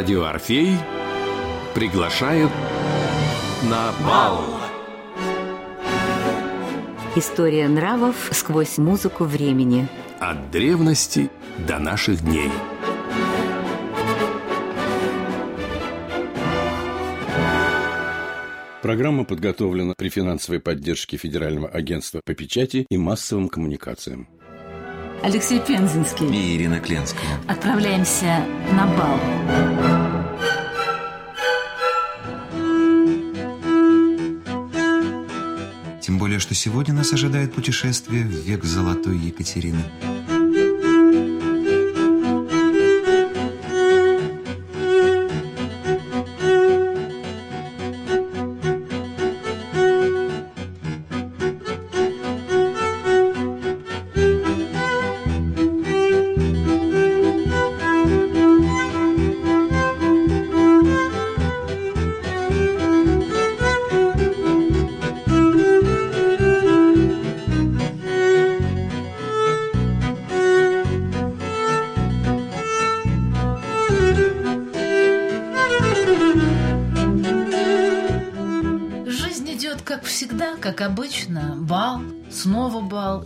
Радио Орфей приглашает на бал. История нравов сквозь музыку времени. От древности до наших дней. Программа подготовлена при финансовой поддержке Федерального агентства по печати и массовым коммуникациям. Алексей Пензенский и Ирина Кленская. Отправляемся на бал. Тем более, что сегодня нас ожидает путешествие в век золотой Екатерины. Как обычно, бал, и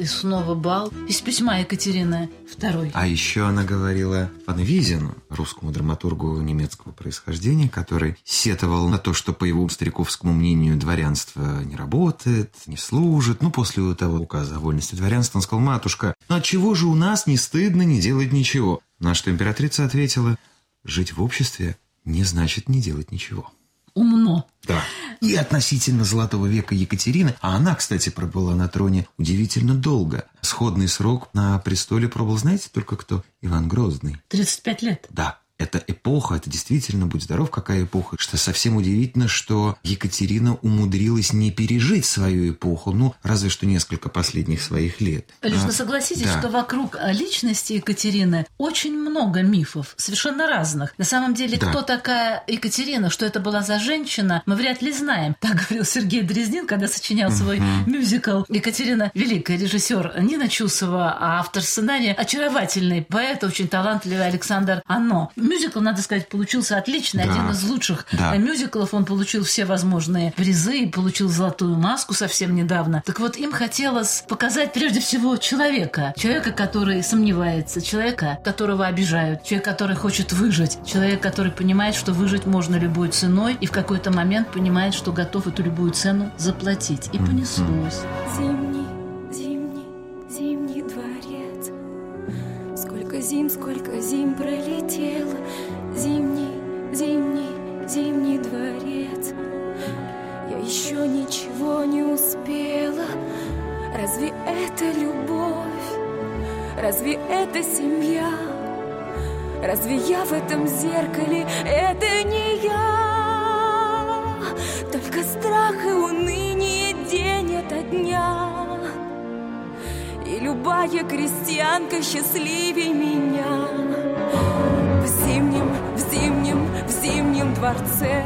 снова бал из письма Екатерины II. А еще она говорила Фонвизину, русскому драматургу немецкого происхождения, который сетовал на то, что, по его стариковскому мнению, дворянство не работает, не служит. После того указа о вольности дворянства он сказал: «Матушка, отчего же у нас не стыдно не делать ничего?» На что императрица ответила: «Жить в обществе не значит не делать ничего». Умно. Да. И относительно золотого века Екатерины, а она, кстати, пробыла на троне удивительно долго. Сходный срок на престоле пробыл, знаете, только кто? Иван Грозный. 35 лет. Да. Это эпоха, это действительно, будь здоров, какая эпоха. Что совсем удивительно, что Екатерина умудрилась не пережить свою эпоху, разве что несколько последних своих лет. Лично согласитесь, да, что вокруг личности Екатерины очень много мифов, совершенно разных. На самом деле, да, кто такая Екатерина, что это была за женщина, мы вряд ли знаем. Так говорил Сергей Дрезнин, когда сочинял свой мюзикл. Екатерина Великая, режиссер Нина Чусова, а автор сценария очаровательный поэт, очень талантливый Александр Анно. Мюзикл, надо сказать, получился отличный, да, один из лучших, да, мюзиклов. Он получил все возможные призы, получил золотую маску совсем недавно. Так вот, им хотелось показать прежде всего человека. Человека, который сомневается, человека, которого обижают, человека, который хочет выжить, человек, который понимает, что выжить можно любой ценой, и в какой-то момент понимает, что готов эту любую цену заплатить. И понеслось. Зимний дворец. Сколько зим пролетело. Зимний дворец. Я еще ничего не успела. Разве это любовь? Разве это семья? Разве я в этом зеркале? Это не я. Только страх и уныние день ото дня. И любая крестьянка счастливее меня. В зимнем дворце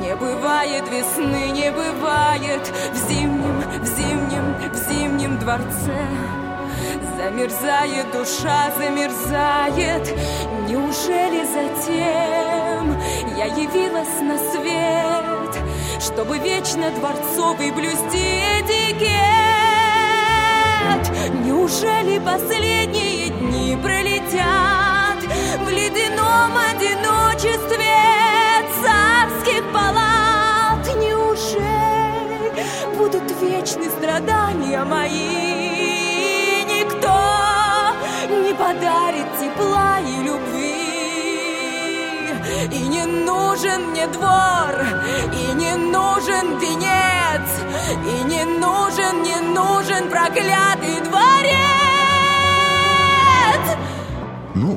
не бывает весны, не бывает. В зимнем дворце замерзает душа, замерзает. Неужели затем я явилась на свет, чтобы вечно дворцовый блюсти этикет? Неужели последние дни пролетят в ледяном одиночестве царских палат? Неужели будут вечны страдания мои? Никто не подарит тепла и любви. И не нужен мне двор, и не нужен венец, и не нужен проклятый дворец!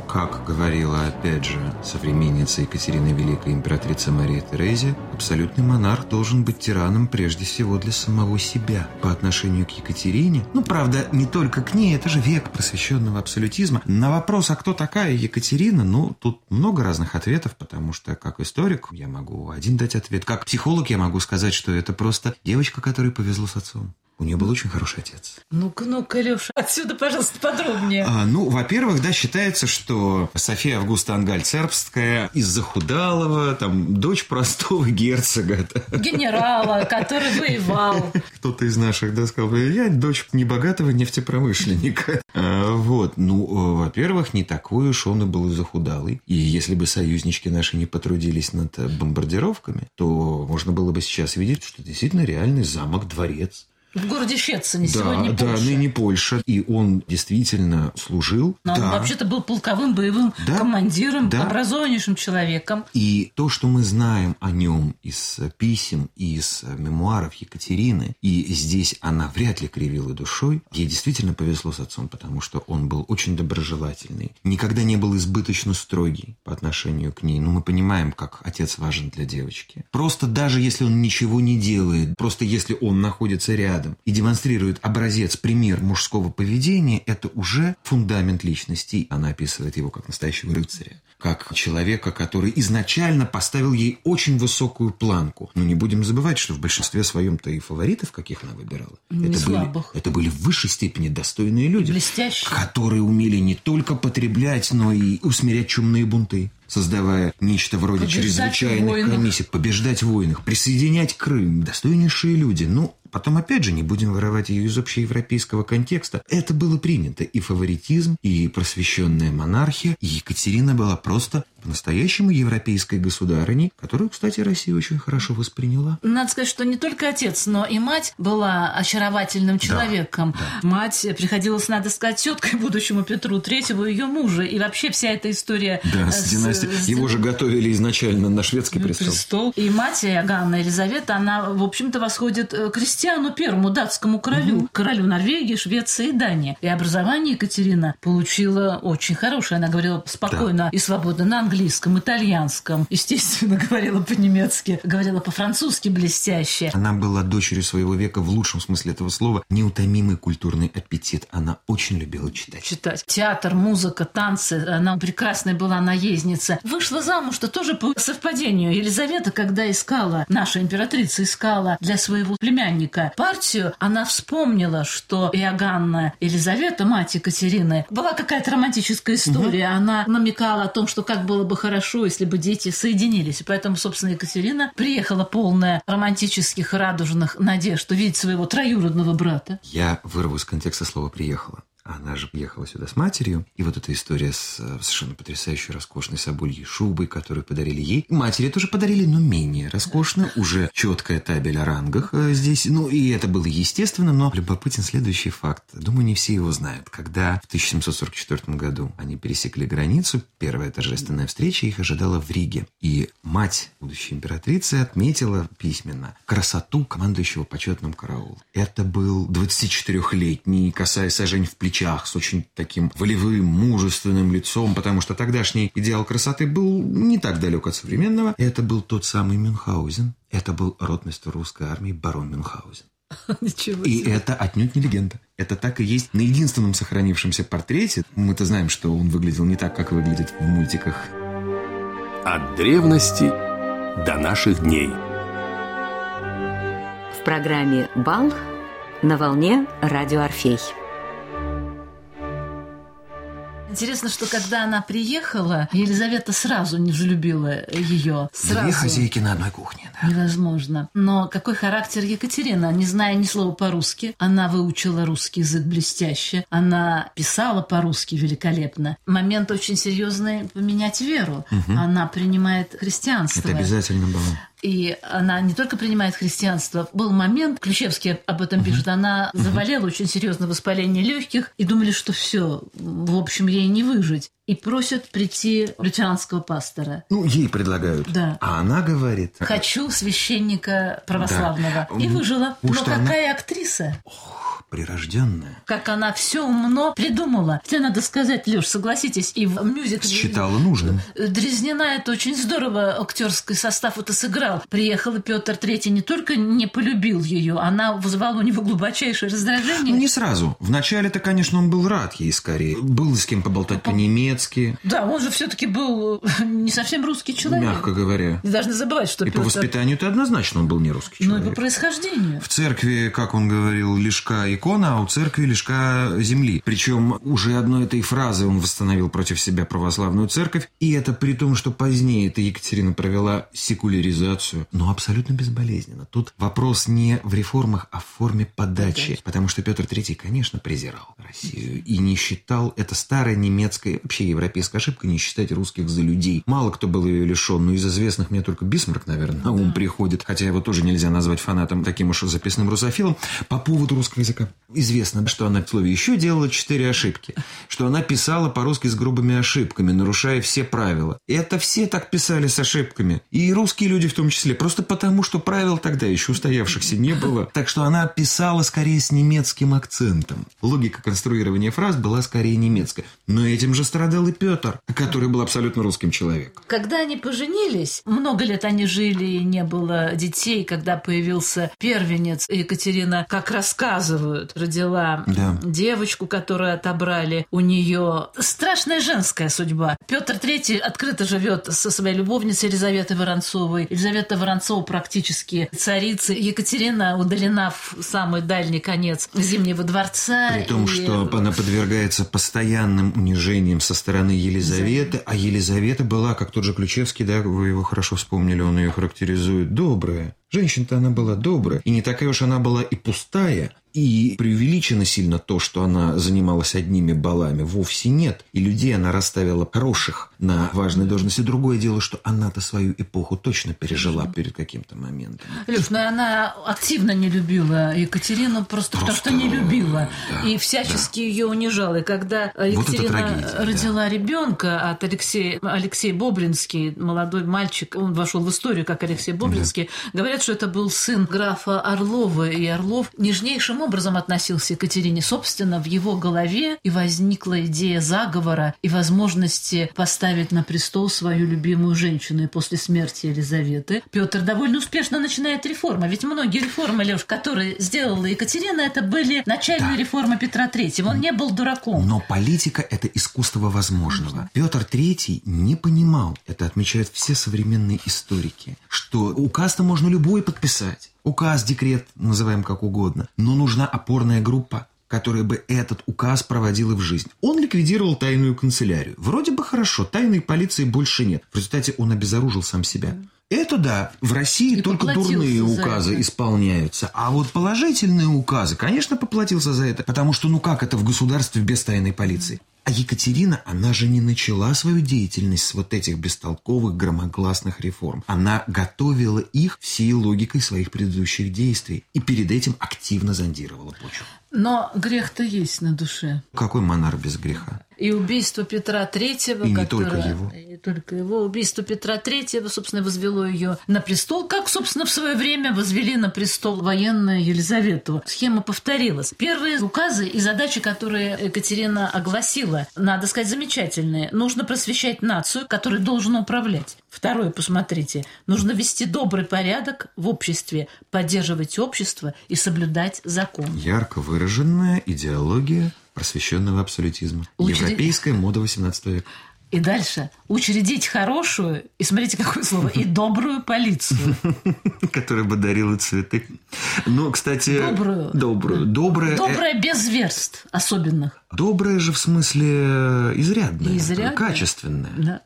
Как говорила, опять же, современница Екатерины Великой, императрица Мария Терезия, абсолютный монарх должен быть тираном прежде всего для самого себя. По отношению к Екатерине, правда, не только к ней, это же век просвещенного абсолютизма. На вопрос, а кто такая Екатерина, тут много разных ответов, потому что как историк я могу один дать ответ, как психолог я могу сказать, что это просто девочка, которой повезло с отцом. У нее был очень хороший отец. Ну-ка, Леша, отсюда, пожалуйста, подробнее. Во-первых, да, считается, что София Августа-Ангальт-Цербстская из захудалого, дочь простого герцога. Генерала, который воевал. Кто-то из наших, сказал, я дочь небогатого нефтепромышленника. Во-первых, не такой уж он и был захудалый. И если бы союзнички наши не потрудились над бомбардировками, то можно было бы сейчас видеть, что действительно реальный замок-дворец. В городе Штеттине, сегодня Польша. Да, ныне Польша. И он действительно служил. Он вообще-то был полковым боевым командиром, образованнейшим человеком. И то, что мы знаем о нем из писем и из мемуаров Екатерины, и здесь она вряд ли кривила душой, ей действительно повезло с отцом, потому что он был очень доброжелательный, никогда не был избыточно строгий по отношению к ней. Мы понимаем, как отец важен для девочки. Просто даже если он ничего не делает, просто если он находится рядом, и демонстрирует образец, пример мужского поведения, это уже фундамент личности. Она описывает его как настоящего рыцаря, как человека, который изначально поставил ей очень высокую планку. Но не будем забывать, что в большинстве своем-то и фаворитов, каких она выбирала, это были в высшей степени достойные люди, которые умели не только потреблять, но и усмирять чумные бунты, создавая нечто вроде чрезвычайных комиссий, побеждать в войнах, присоединять Крым. Достойнейшие люди. Потом, опять же, не будем воровать ее из общеевропейского контекста. Это было принято. И фаворитизм, и просвещенная монархия. И Екатерина была просто по-настоящему европейской государыней, которую, кстати, Россия очень хорошо восприняла. Надо сказать, что не только отец, но и мать была очаровательным человеком. Да. Мать приходилась, надо сказать, теткой будущему Петру III, ее мужа. И вообще вся эта история... с династией. Его же готовили изначально на шведский престол. И мать Иоганна Елизавета, она, в общем-то, восходит к Кристиану I, датскому королю, королю Норвегии, Швеции и Дании. И образование Екатерина получила очень хорошее. Она говорила спокойно и свободно на английском, итальянском. Естественно, говорила по-немецки, говорила по-французски блестяще. Она была дочерью своего века в лучшем смысле этого слова. Неутомимый культурный аппетит. Она очень любила читать. Театр, музыка, танцы. Она прекрасная была наездница. Вышла замуж-то тоже по совпадению. Елизавета, когда наша императрица искала для своего племянника партию, она вспомнила, что Иоганна Елизавета, мать Екатерины, была какая-то романтическая история. Она намекала о том, что как было бы хорошо, если бы дети соединились. И поэтому, собственно, Екатерина приехала полная романтических, радужных надежд увидеть своего троюродного брата. Я вырву из контекста слово «приехала». Она же приехала сюда с матерью. И вот эта история с совершенно потрясающей роскошной собольей шубой, которую подарили ей. Матери тоже подарили, но менее роскошно. Уже четкая табель о рангах здесь. И это было естественно, но любопытен следующий факт. Думаю, не все его знают. Когда в 1744 году они пересекли границу, первая торжественная встреча их ожидала в Риге. И мать будущей императрицы отметила письменно красоту командующего почетным караулом. Это был 24-летний, косая сажень в плече, с очень таким волевым, мужественным лицом, потому что тогдашний идеал красоты был не так далек от современного. Это был тот самый Мюнхгаузен. Это был ротмистр русской армии барон Мюнхгаузен. И это отнюдь не легенда. Это так и есть. На единственном сохранившемся портрете, мы-то знаем, что он выглядел не так, как выглядит в мультиках. От древности до наших дней. В программе «Бал» на волне «Радио Орфей». Интересно, что когда она приехала, Елизавета сразу не взлюбила ее. Две хозяйки на одной кухне, да. Невозможно. Но какой характер Екатерина? Не зная ни слова по-русски, она выучила русский язык блестяще. Она писала по-русски великолепно. Момент очень серьезный – поменять веру. Она принимает христианство. Это обязательно было. И она не только принимает христианство. Был момент, Ключевский об этом пишет, она заболела очень серьезно, воспаление легких, и думали, что все, в общем, ей не выжить. И просят прийти лютеранского пастора. Ей предлагают. Да. А она говорит... Хочу священника православного. Да. И выжила. Но какая актриса... прирожденная. Как она все умно придумала. Тебе надо сказать, Лёш, согласитесь, и в мюзикле... Считала нужным. Дрезнина это очень здорово актерский состав это сыграл. Приехал Петр III, не только не полюбил ее, она вызывала у него глубочайшее раздражение. Ну, не сразу. Вначале-то, конечно, он был рад ей скорее. Было с кем поболтать по-немецки. Да, он же все-таки был не совсем русский человек. Мягко говоря. Не должны забывать, что Петр... по воспитанию-то однозначно он был не русский человек. Ну и по происхождению. В церкви, как он говорил, лишка и икона, а у церкви лишка земли. Причем уже одной этой фразы он восстановил против себя православную церковь. И это при том, что позднее эта Екатерина провела секуляризацию. Но абсолютно безболезненно. Тут вопрос не в реформах, а в форме подачи. Потому что Петр III, конечно, презирал Россию. И не считал, это старая немецкая, вообще европейская ошибка, не считать русских за людей. Мало кто был ее лишен. Но из известных мне только Бисмарк, наверное, на ум приходит. Хотя его тоже нельзя назвать фанатом, таким уж записным русофилом. По поводу русского языка. Известно, что она в слове «еще» делала 4 ошибки. Что она писала по-русски с грубыми ошибками, нарушая все правила. Это все так писали с ошибками. И русские люди в том числе. Просто потому, что правил тогда еще устоявшихся не было. Так что она писала скорее с немецким акцентом. Логика конструирования фраз была скорее немецкая. Но этим же страдал и Петр, который был абсолютно русским человеком. Когда они поженились, много лет они жили и не было детей. Когда появился первенец, Екатерина, как рассказывают, родила девочку, которую отобрали у нее. Страшная женская судьба. Петр III открыто живет со своей любовницей Елизаветой Воронцовой. Елизавета Воронцова практически царица. Екатерина удалена в самый дальний конец Зимнего дворца. При том, что она подвергается постоянным унижениям со стороны Елизаветы. А Елизавета была, как тот же Ключевский, да, вы его хорошо вспомнили, он ее характеризует, добрая. Женщина-то она была добрая. И не такая уж она была и пустая. И преувеличено сильно то, что она занималась одними балами, вовсе нет. И людей она расставила хороших на важной должности. Другое дело, что она-то свою эпоху точно пережила перед каким-то моментом. Лёш, но она активно не любила Екатерину просто потому, что не любила. Да, и всячески ее унижала. И когда Екатерина родила ребенка от Алексей Бобринский, молодой мальчик, он вошел в историю как Алексей Бобринский, говорят, что это был сын графа Орлова. И Орлов нежнейшим образом относился к Екатерине. Собственно, в его голове и возникла идея заговора и возможности поставить на престол свою любимую женщину. И после смерти Елизаветы Петр довольно успешно начинает реформы. Ведь многие реформы, Лёш, которые сделала Екатерина, это были начальные реформы Петра III. Он не был дураком. Но политика – это искусство возможного. Петр III не понимал, это отмечают все современные историки, что указ-то можно любой подписать. Указ, декрет, называем как угодно. Но нужна опорная группа, которая бы этот указ проводила в жизнь. Он ликвидировал тайную канцелярию. Вроде бы хорошо, тайной полиции больше нет. В результате он обезоружил сам себя. Это да, в России и только дурные указы исполняются. А вот положительные указы, конечно, поплатился за это. Потому что ну как это в государстве без тайной полиции? А Екатерина, она же не начала свою деятельность с вот этих бестолковых громогласных реформ. Она готовила их всей логикой своих предыдущих действий. И перед этим активно зондировала почву. Но грех-то есть на душе. Какой монарх без греха? И убийство Петра III, и не только его. Убийство Петра III, собственно, возвело ее на престол, как, собственно, в свое время возвели на престол военную Елизавету. Схема повторилась. Первые указы и задачи, которые Екатерина огласила, надо сказать, замечательные. Нужно просвещать нацию, которой должен управлять. Второе, посмотрите, нужно вести добрый порядок в обществе, поддерживать общество и соблюдать закон. Ярко выраженная идеология просвещенного абсолютизма. Европейская мода XVIII века. И дальше. Учредить хорошую, и смотрите, какое слово, и добрую полицию. Которая бы дарила цветы. Ну, кстати... Добрую. Добрая без зверств особенных. Добрая же в смысле изрядная. Качественная.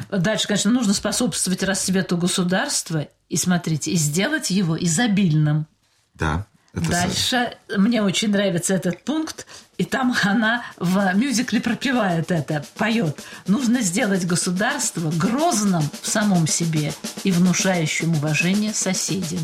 Да. Дальше, конечно, нужно способствовать расцвету государства, и смотрите, и сделать его изобильным. Да. Дальше мне очень нравится этот пункт, и там она в мюзикле пропевает это, поет. Нужно сделать государство грозным в самом себе и внушающим уважение соседям.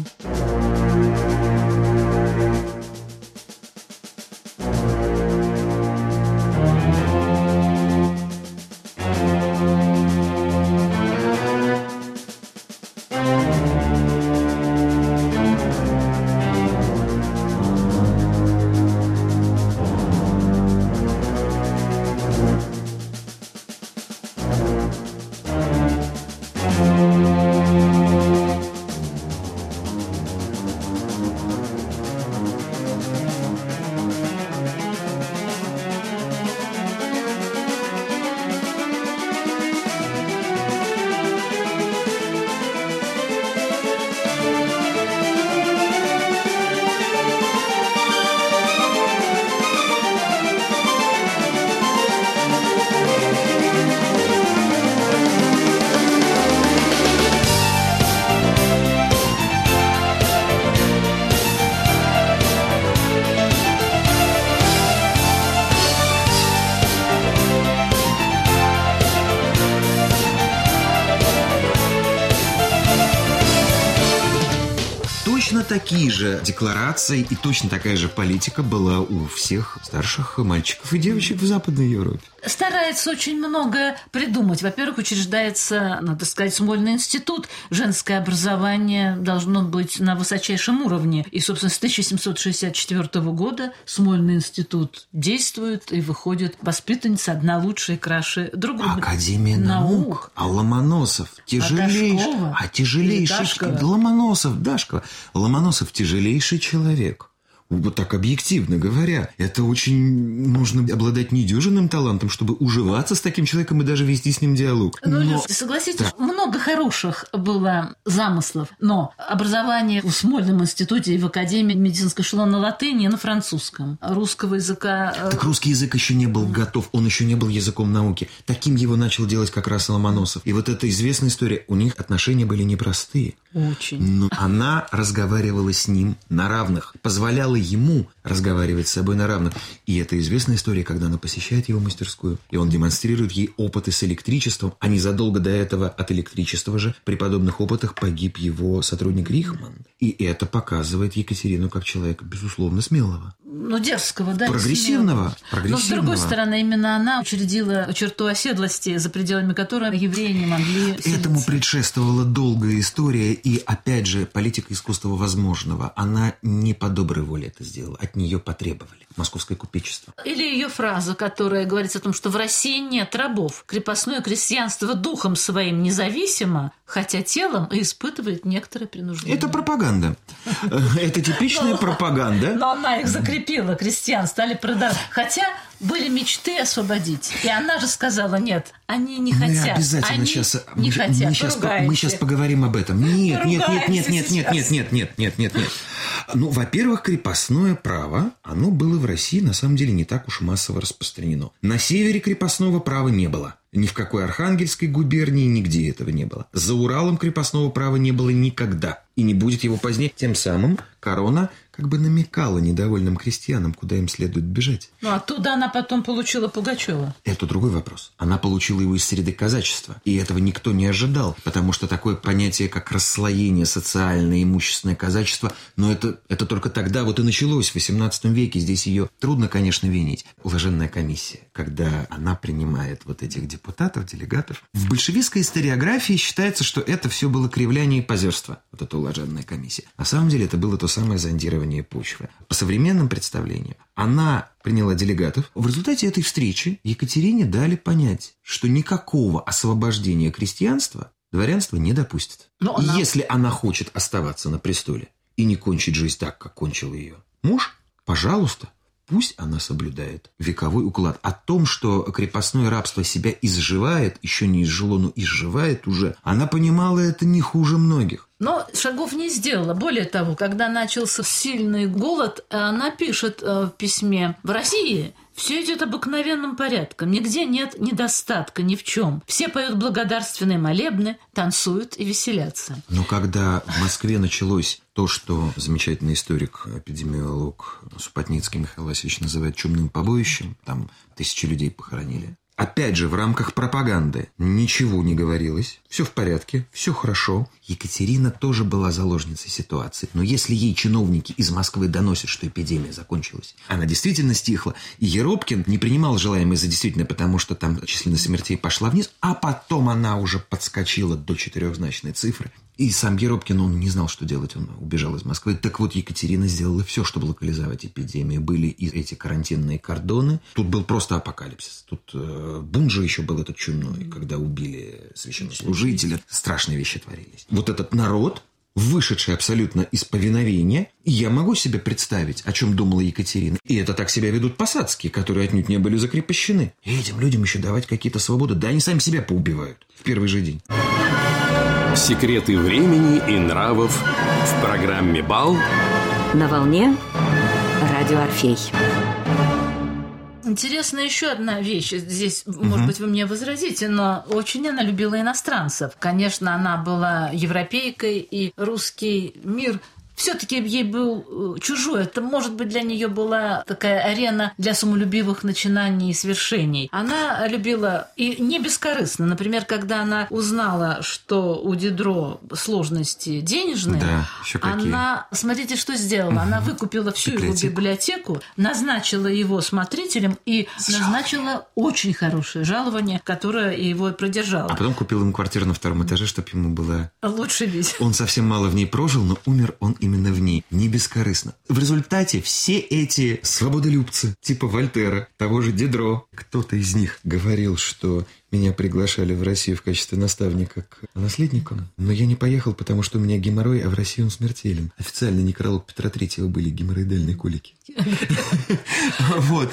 такие же декларации и точно такая же политика была у всех старших мальчиков и девочек в Западной Европе. Старается очень многое придумать. Во-первых, учреждается, надо сказать, Смольный институт. Женское образование должно быть на высочайшем уровне. И, собственно, с 1764 года Смольный институт действует и выходит воспитанница одна лучше и краше другой. Академия наук. А Ломоносов тяжелейший. А тяжелейший. Ломоносов, Дашкова. Ломоносов тяжелейший человек. Вот так объективно говоря, это очень нужно обладать недюжинным талантом, чтобы уживаться с таким человеком и даже вести с ним диалог. Но... Согласитесь, да. Много хороших было замыслов, но образование в Смольном институте и в Академии медицинской шло на латыни и на французском. Русского языка... Так русский язык еще не был готов, он еще не был языком науки. Таким его начал делать как раз Ломоносов. И вот эта известная история, у них отношения были непростые. Очень. Но она разговаривала с ним на равных, позволяла ему разговаривать с собой на равных. И это известная история, когда она посещает его мастерскую, и он демонстрирует ей опыты с электричеством, а незадолго до этого от электричества же при подобных опытах погиб его сотрудник Рихман. И это показывает Екатерину как человека, безусловно, смелого. Ну, дерзкого, да. Прогрессивного. Но, с другой стороны, именно она учредила черту оседлости, за пределами которой евреи не могли селиться. Этому предшествовала долгая история и, опять же, политика искусства возможного. Она не по доброй воле это сделала. От нее потребовали. Московское купечество. Или ее фраза, которая говорит о том, что в России нет рабов. Крепостное крестьянство духом своим независимо, хотя телом и испытывает некоторое принуждение. Это пропаганда. Это типичная пропаганда. Но она их закрепила, крестьян стали продавать. Хотя были мечты освободить. И она же сказала, нет, они не хотят. Мы обязательно они сейчас... Мы сейчас поговорим об этом. Нет. Ну, во-первых, крепостное право, оно было в России на самом деле не так уж массово распространено. На севере крепостного права не было. Ни в какой Архангельской губернии нигде этого не было. За Уралом крепостного права не было никогда. И не будет его позднее. Тем самым корона как бы намекала недовольным крестьянам, куда им следует бежать. Ну, оттуда она потом получила Пугачева. Это другой вопрос. Она получила его из среды казачества. И этого никто не ожидал. Потому что такое понятие, как расслоение социальное, имущественное казачество, но это только тогда вот и началось, в XVIII веке. Здесь ее трудно, конечно, винить. Блаженная комиссия, когда она принимает вот этих депутатов, делегатов. В большевистской историографии считается, что это все было кривляние и позерство. Вот эта блаженная комиссия. На самом деле это было то самое зондирование почвы. По современным представлениям, она приняла делегатов. В результате этой встречи Екатерине дали понять, что никакого освобождения крестьянства дворянство не допустит. Но она... Если она хочет оставаться на престоле и не кончить жизнь так, как кончил ее муж, пожалуйста, пусть она соблюдает вековой уклад. О том, что крепостное рабство себя изживает, еще не изжило, но изживает уже, она понимала это не хуже многих. Но шагов не сделала. Более того, когда начался сильный голод, она пишет в письме: «В России все идет обыкновенным порядком. Нигде нет недостатка ни в чем. Все поют благодарственные молебны, танцуют и веселятся». Но когда в Москве началось то, что замечательный историк-эпидемиолог Супотницкий Михаил Васильевич называет чумным побоищем, там тысячи людей похоронили. Опять же, в рамках пропаганды ничего не говорилось, все в порядке, все хорошо. Екатерина тоже была заложницей ситуации, но если ей чиновники из Москвы доносят, что эпидемия закончилась, она действительно стихла, и Еропкин не принимал желаемое за действительное, потому что там численность смертей пошла вниз, а потом она уже подскочила до четырехзначной цифры. И сам Еропкин, он не знал, что делать, он убежал из Москвы. Так вот, Екатерина сделала все, чтобы локализовать эпидемию. Были и эти карантинные кордоны. Тут был просто апокалипсис. Тут бунт же еще был этот чумной, когда убили священнослужителя. Страшные вещи творились. Вот этот народ, вышедший абсолютно из повиновения, я могу себе представить, о чем думала Екатерина. И это так себя ведут посадские, которые отнюдь не были закрепощены. И этим людям еще давать какие-то свободы. Да они сами себя поубивают в первый же день. Секреты времени и нравов в программе «Бал» на волне Радио Орфей. Интересна еще одна вещь. Здесь, может быть, вы мне возразите, но очень она любила иностранцев. Конечно, она была европейкой, и русский мир все-таки ей был чужой. Это, может быть, для нее была такая арена для самолюбивых начинаний и свершений. Она любила и не бескорыстно. Например, когда она узнала, что у Дидро сложности денежные, да, она, смотрите, что сделала. Она выкупила всю библиотеку. Его библиотеку, назначила его смотрителем и назначила очень хорошее жалование, которое его продержало. А потом купила ему квартиру на втором этаже, чтобы ему было... лучше видеть. Он совсем мало в ней прожил, но умер он именно в ней, не бескорыстно. В результате все эти свободолюбцы, типа Вольтера, того же Дидро, кто-то из них говорил, что меня приглашали в Россию в качестве наставника к наследникам, но я не поехал, потому что у меня геморрой, а в России он смертелен. Официально некролог Петра III были геморроидальные колики. Вот.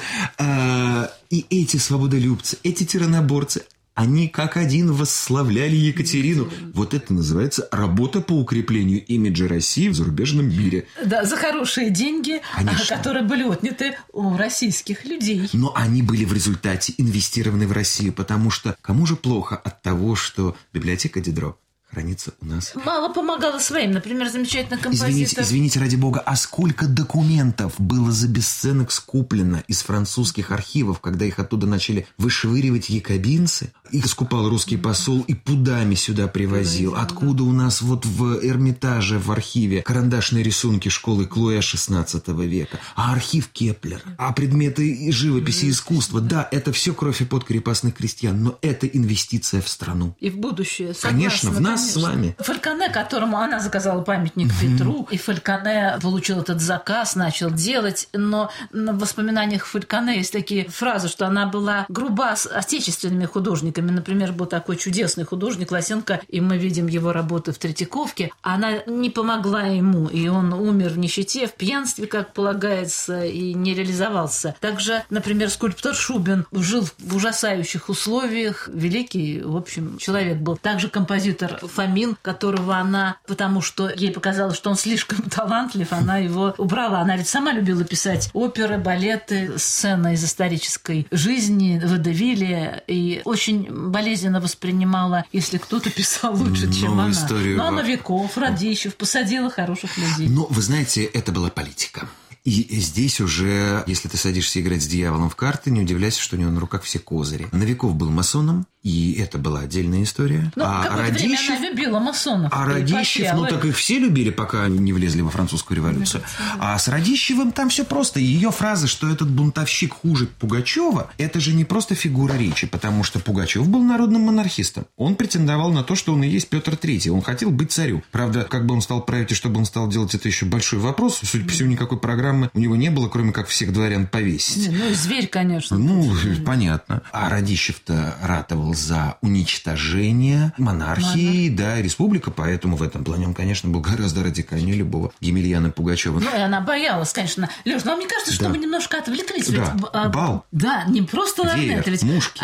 И эти свободолюбцы, эти тираноборцы, они как один восславляли Екатерину. Вот это называется работа по укреплению имиджа России в зарубежном мире. Да, за хорошие деньги, конечно, которые были отняты у российских людей. Но они были в результате инвестированы в Россию, потому что кому же плохо от того, что библиотека Дидро хранится у нас. Мало помогала своим. Например, замечательный композитор... Извините, ради бога, а сколько документов было за бесценок скуплено из французских архивов, когда их оттуда начали вышвыривать якобинцы? Их скупал русский посол и пудами сюда привозил. Откуда у нас вот в Эрмитаже, в архиве, карандашные рисунки школы Клуэ XVI века? А архив Кеплера? А предметы живописи, искусства? Да, это все кровь и пот крепостных крестьян, но это инвестиция в страну. И в будущее. Согласна. Конечно, в нас с вами. Фальконе, которому она заказала памятник Петру, и Фальконе получил этот заказ, начал делать, но в воспоминаниях Фальконе есть такие фразы, что она была груба с отечественными художниками. Например, был такой чудесный художник Лосенко, и мы видим его работы в Третьяковке. Она не помогла ему, и он умер в нищете, в пьянстве, как полагается, и не реализовался. Также, например, скульптор Шубин жил в ужасающих условиях, великий, в общем, человек был. Также композитор Фомин, которого она, потому что ей показалось, что он слишком талантлив, она его убрала. Она ведь сама любила писать оперы, балеты, сцены из исторической жизни, водевили, и очень болезненно воспринимала, если кто-то писал лучше, чем она. Но она веков, Радищев, посадила хороших людей. Но, вы знаете, это была политика. И здесь уже, если ты садишься играть с дьяволом в карты, не удивляйся, что у него на руках все козыри. Новиков был масоном, и это была отдельная история. Ну, какое-то время она любила масонов. А Радищев, ну так их все любили, пока не влезли во французскую революцию. А с Радищевым там все просто. Ее фраза, что этот бунтовщик хуже Пугачева, это же не просто фигура речи, потому что Пугачев был народным монархистом. Он претендовал на то, что он и есть Петр III. Он хотел быть царем. Правда, как бы он стал править и что бы он стал делать, это еще большой вопрос. Судя по всему, никакой программы у него не было, кроме как всех дворян повесить. Ну, и зверь, конечно. Ну, понятно. А Радищев-то ратовал за уничтожение монархии, да, и республика, поэтому в этом плане он, конечно, был гораздо радикальнее любого Емельяна Пугачева. Ну, и она боялась, конечно. Лёш, вам не кажется, что мы немножко отвлеклись? Да, бал. Да, не просто лорнет, ведь... мушки.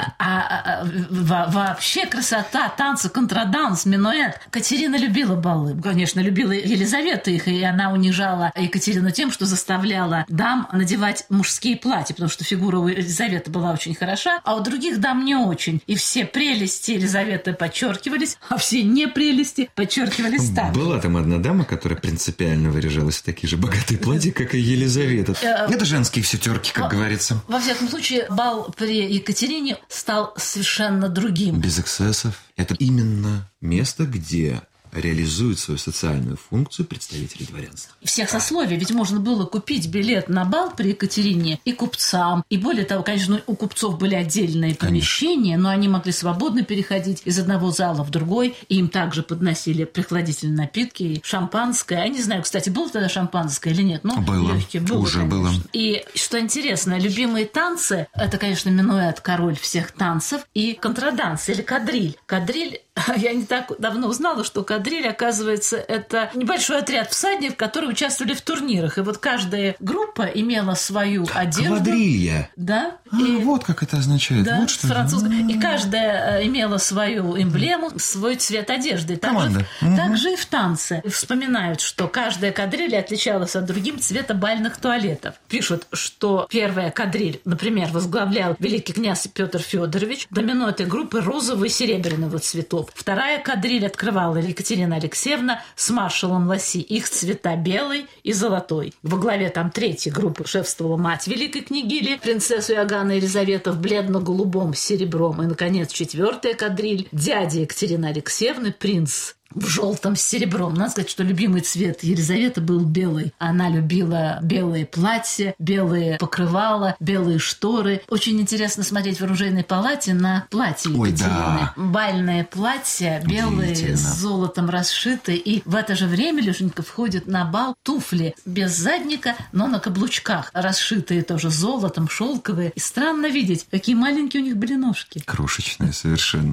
Вообще красота, танцы, контраданс, минуэт. Катерина любила балы. Конечно, любила Елизавета их, и она унижала Екатерину тем, что заставляла дам надевать мужские платья, потому что фигура у Елизаветы была очень хороша, а у других дам не очень. И все прелести Елизаветы подчеркивались, а все непрелести подчеркивались там. Была там одна дама, которая принципиально выряжалась в такие же богатые платья, как и Елизавета. Это женские все терки, как говорится. Во всяком случае, бал при Екатерине стал совершенно другим. Без эксцессов. Это именно место, где реализует свою социальную функцию представителей дворянства. Всех сословий. Ведь можно было купить билет на бал при Екатерине и купцам. И более того, конечно, у купцов были отдельные помещения, но они могли свободно переходить из одного зала в другой. И им также подносили прохладительные напитки, шампанское. Я не знаю, кстати, было тогда шампанское или нет. Но было. Было уже, конечно. Было. И что интересно, любимые танцы, это, конечно, минуэт, король всех танцев, и контраданс или кадриль. Кадриль, я не так давно узнала, что кадриль, оказывается, это небольшой отряд всадников, которые участвовали в турнирах. И вот каждая группа имела свою одежду. Квадрилья. Да. И... вот как это означает. Да, вот что французское. И каждая имела свою эмблему, свой цвет одежды. Команда. Также и в танце. Вспоминают, что каждая кадрилья отличалась от другим цвета бальных туалетов. Пишут, что первая кадриль, например, возглавлял великий князь Петр Федорович, домино этой группы розового и серебряного цветов. Вторая кадриль открывала Екатерина Алексеевна с маршалом Лоси. Их цвета белый и золотой. Во главе там третьей группы шефствовала мать великой княгини, принцессу Иоганна Елизавета в бледно-голубом с серебром. И, наконец, четвертая кадриль. Дядя Екатерины Алексеевны, принц в желтом с серебром. Надо сказать, что любимый цвет Елизаветы был белый. Она любила белые платья, белые покрывала, белые шторы. Очень интересно смотреть в оружейной палате на платье Екатерины. Да. Бальное платье, белые, с золотом расшитые. И в это же время, Лешенька, входит на бал туфли без задника, но на каблучках. Расшитые тоже золотом, шелковые. И странно видеть, какие маленькие у них были ножки. Крошечные совершенно.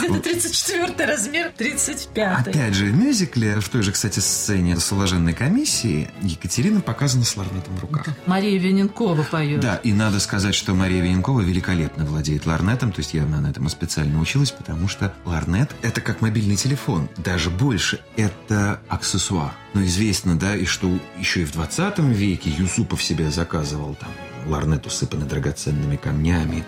Где-то 34 размер, 35. Опять же, в мюзикле, в той же, кстати, сцене с уложенной комиссией, Екатерина показана с ларнетом в руках. Мария Виненкова поет. Да, и надо сказать, что Мария Виненкова великолепно владеет ларнетом, то есть явно она этому специально училась, потому что ларнет – это как мобильный телефон, даже больше – это аксессуар. Но известно, да, и что еще и в 20 веке Юсупов себе заказывал там ларнет, усыпанный драгоценными камнями и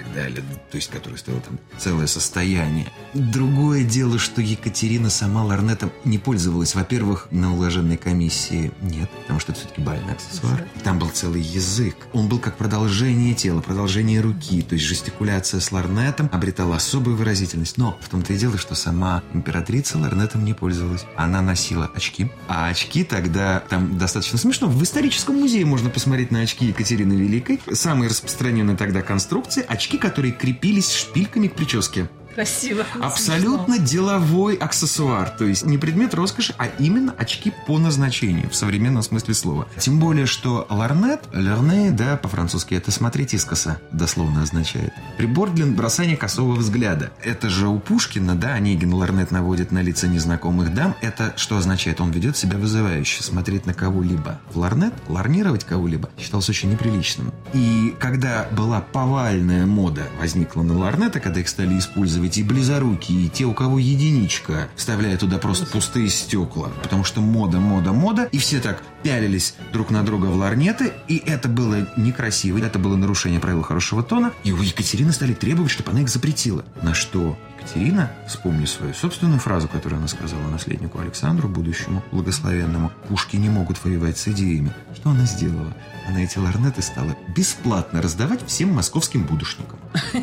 так далее, то есть который стоил там целое состояние. Другое дело, что Екатерина сама ларнетом не пользовалась. Во-первых, на уложенной комиссии нет, потому что это все-таки бальный аксессуар. И там был целый язык. Он был как продолжение тела, продолжение руки, то есть жестикуляция с ларнетом обретала особую выразительность. Но в том-то и дело, что сама императрица ларнетом не пользовалась. Она носила очки, а очки тогда, там достаточно смешно, в историческом музее можно посмотреть на очки Екатерины Великой. Самые распространенные тогда конструкции – очки, которые крепились шпильками к прическе. Красиво. Абсолютно смешно. Деловой аксессуар. То есть не предмет роскоши, а именно очки по назначению в современном смысле слова. Тем более, что лорнет, лорне, да, по-французски, это смотреть искоса, дословно означает. Прибор для бросания косого взгляда. Это же у Пушкина, да, Онегин лорнет наводит на лица незнакомых дам. Это что означает? Он ведет себя вызывающе. Смотреть на кого-либо в лорнет, лорнировать кого-либо считалось очень неприличным. И когда была повальная мода, возникла на лорнеты, когда их стали использовать и близорукие, и те, у кого единичка, вставляя туда просто пустые стекла. Потому что мода, мода, мода. И все так пялились друг на друга в лорнеты. И это было некрасиво. Это было нарушение правил хорошего тона. И у Екатерины стали требовать, чтобы она их запретила. На что Екатерина, вспомни свою собственную фразу, которую она сказала наследнику Александру, будущему благословенному: пушки не могут воевать с идеями. Что она сделала? Она эти лорнеты стала бесплатно раздавать всем московским будущникам.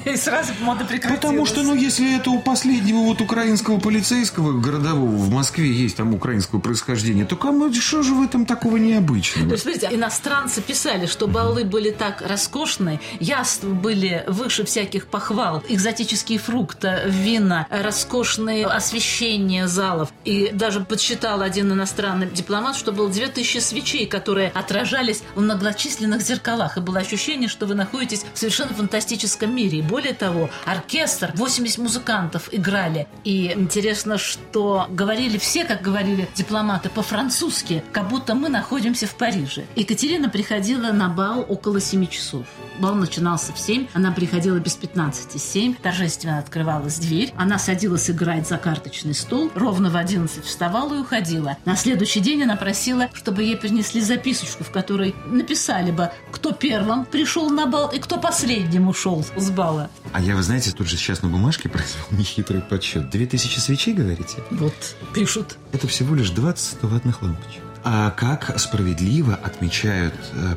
И сразу мода прекратилась. Потому что, если это у последнего украинского полицейского городового в Москве есть там украинского происхождения, то кому что же в этом такого необычного? То есть, смотрите, иностранцы писали, что балы были так роскошные, яства были выше всяких похвал, экзотические фрукты, вина, роскошные освещения залов. И даже подсчитал один иностранный дипломат, что было 2000 свечей, которые отражались в многочисленных зеркалах. И было ощущение, что вы находитесь в совершенно фантастическом мире. И более того, оркестр, 80 музыкантов играли. И интересно, что говорили все, как говорили дипломаты, по-французски, как будто мы находимся в Париже. Екатерина приходила на бал около 7 часов. Бал начинался в 7, она приходила без 15:07, торжественно открывалась дверь, она садилась играть за карточный стол, ровно в 11 вставала и уходила. На следующий день она просила, чтобы ей принесли записочку, в которой написали бы, кто первым пришел на бал и кто последним ушел с бала. А я, вы знаете, тут же сейчас на бумажке произвел нехитрый подсчет. 2000 свечей, говорите? Вот, пишут. Это всего лишь 20 стоватных лампочек. А как справедливо отмечают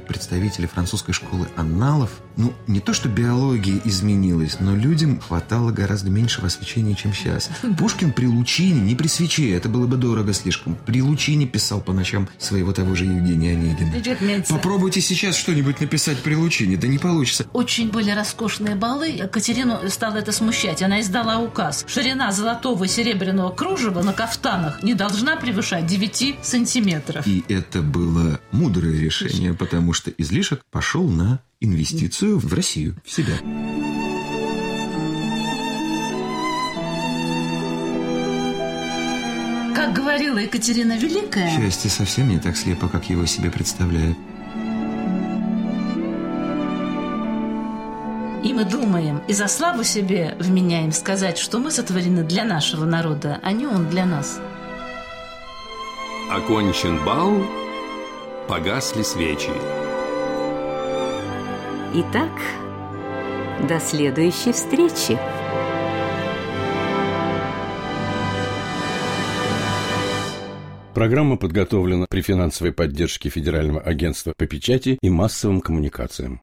представители французской школы анналов, не то, что биология изменилась, но людям хватало гораздо меньшего освещения, чем сейчас. Пушкин при Лучине, не при свече, это было бы дорого слишком, при Лучине писал по ночам своего того же Евгения Онегина. Попробуйте сейчас что-нибудь написать при Лучине, да не получится. Очень были роскошные балы, Екатерину стало это смущать. Она издала указ. Ширина золотого и серебряного кружева на кафтанах не должна превышать 9 сантиметров. И это было мудрое решение, потому что излишек пошел на инвестицию в Россию, в себя. Как говорила Екатерина Великая, счастье совсем не так слепо, как его себе представляют. И мы думаем, и за славу себе вменяем сказать, что мы сотворены для нашего народа, а не он для нас. Окончен бал, погасли свечи. Итак, до следующей встречи. Программа подготовлена при финансовой поддержке Федерального агентства по печати и массовым коммуникациям.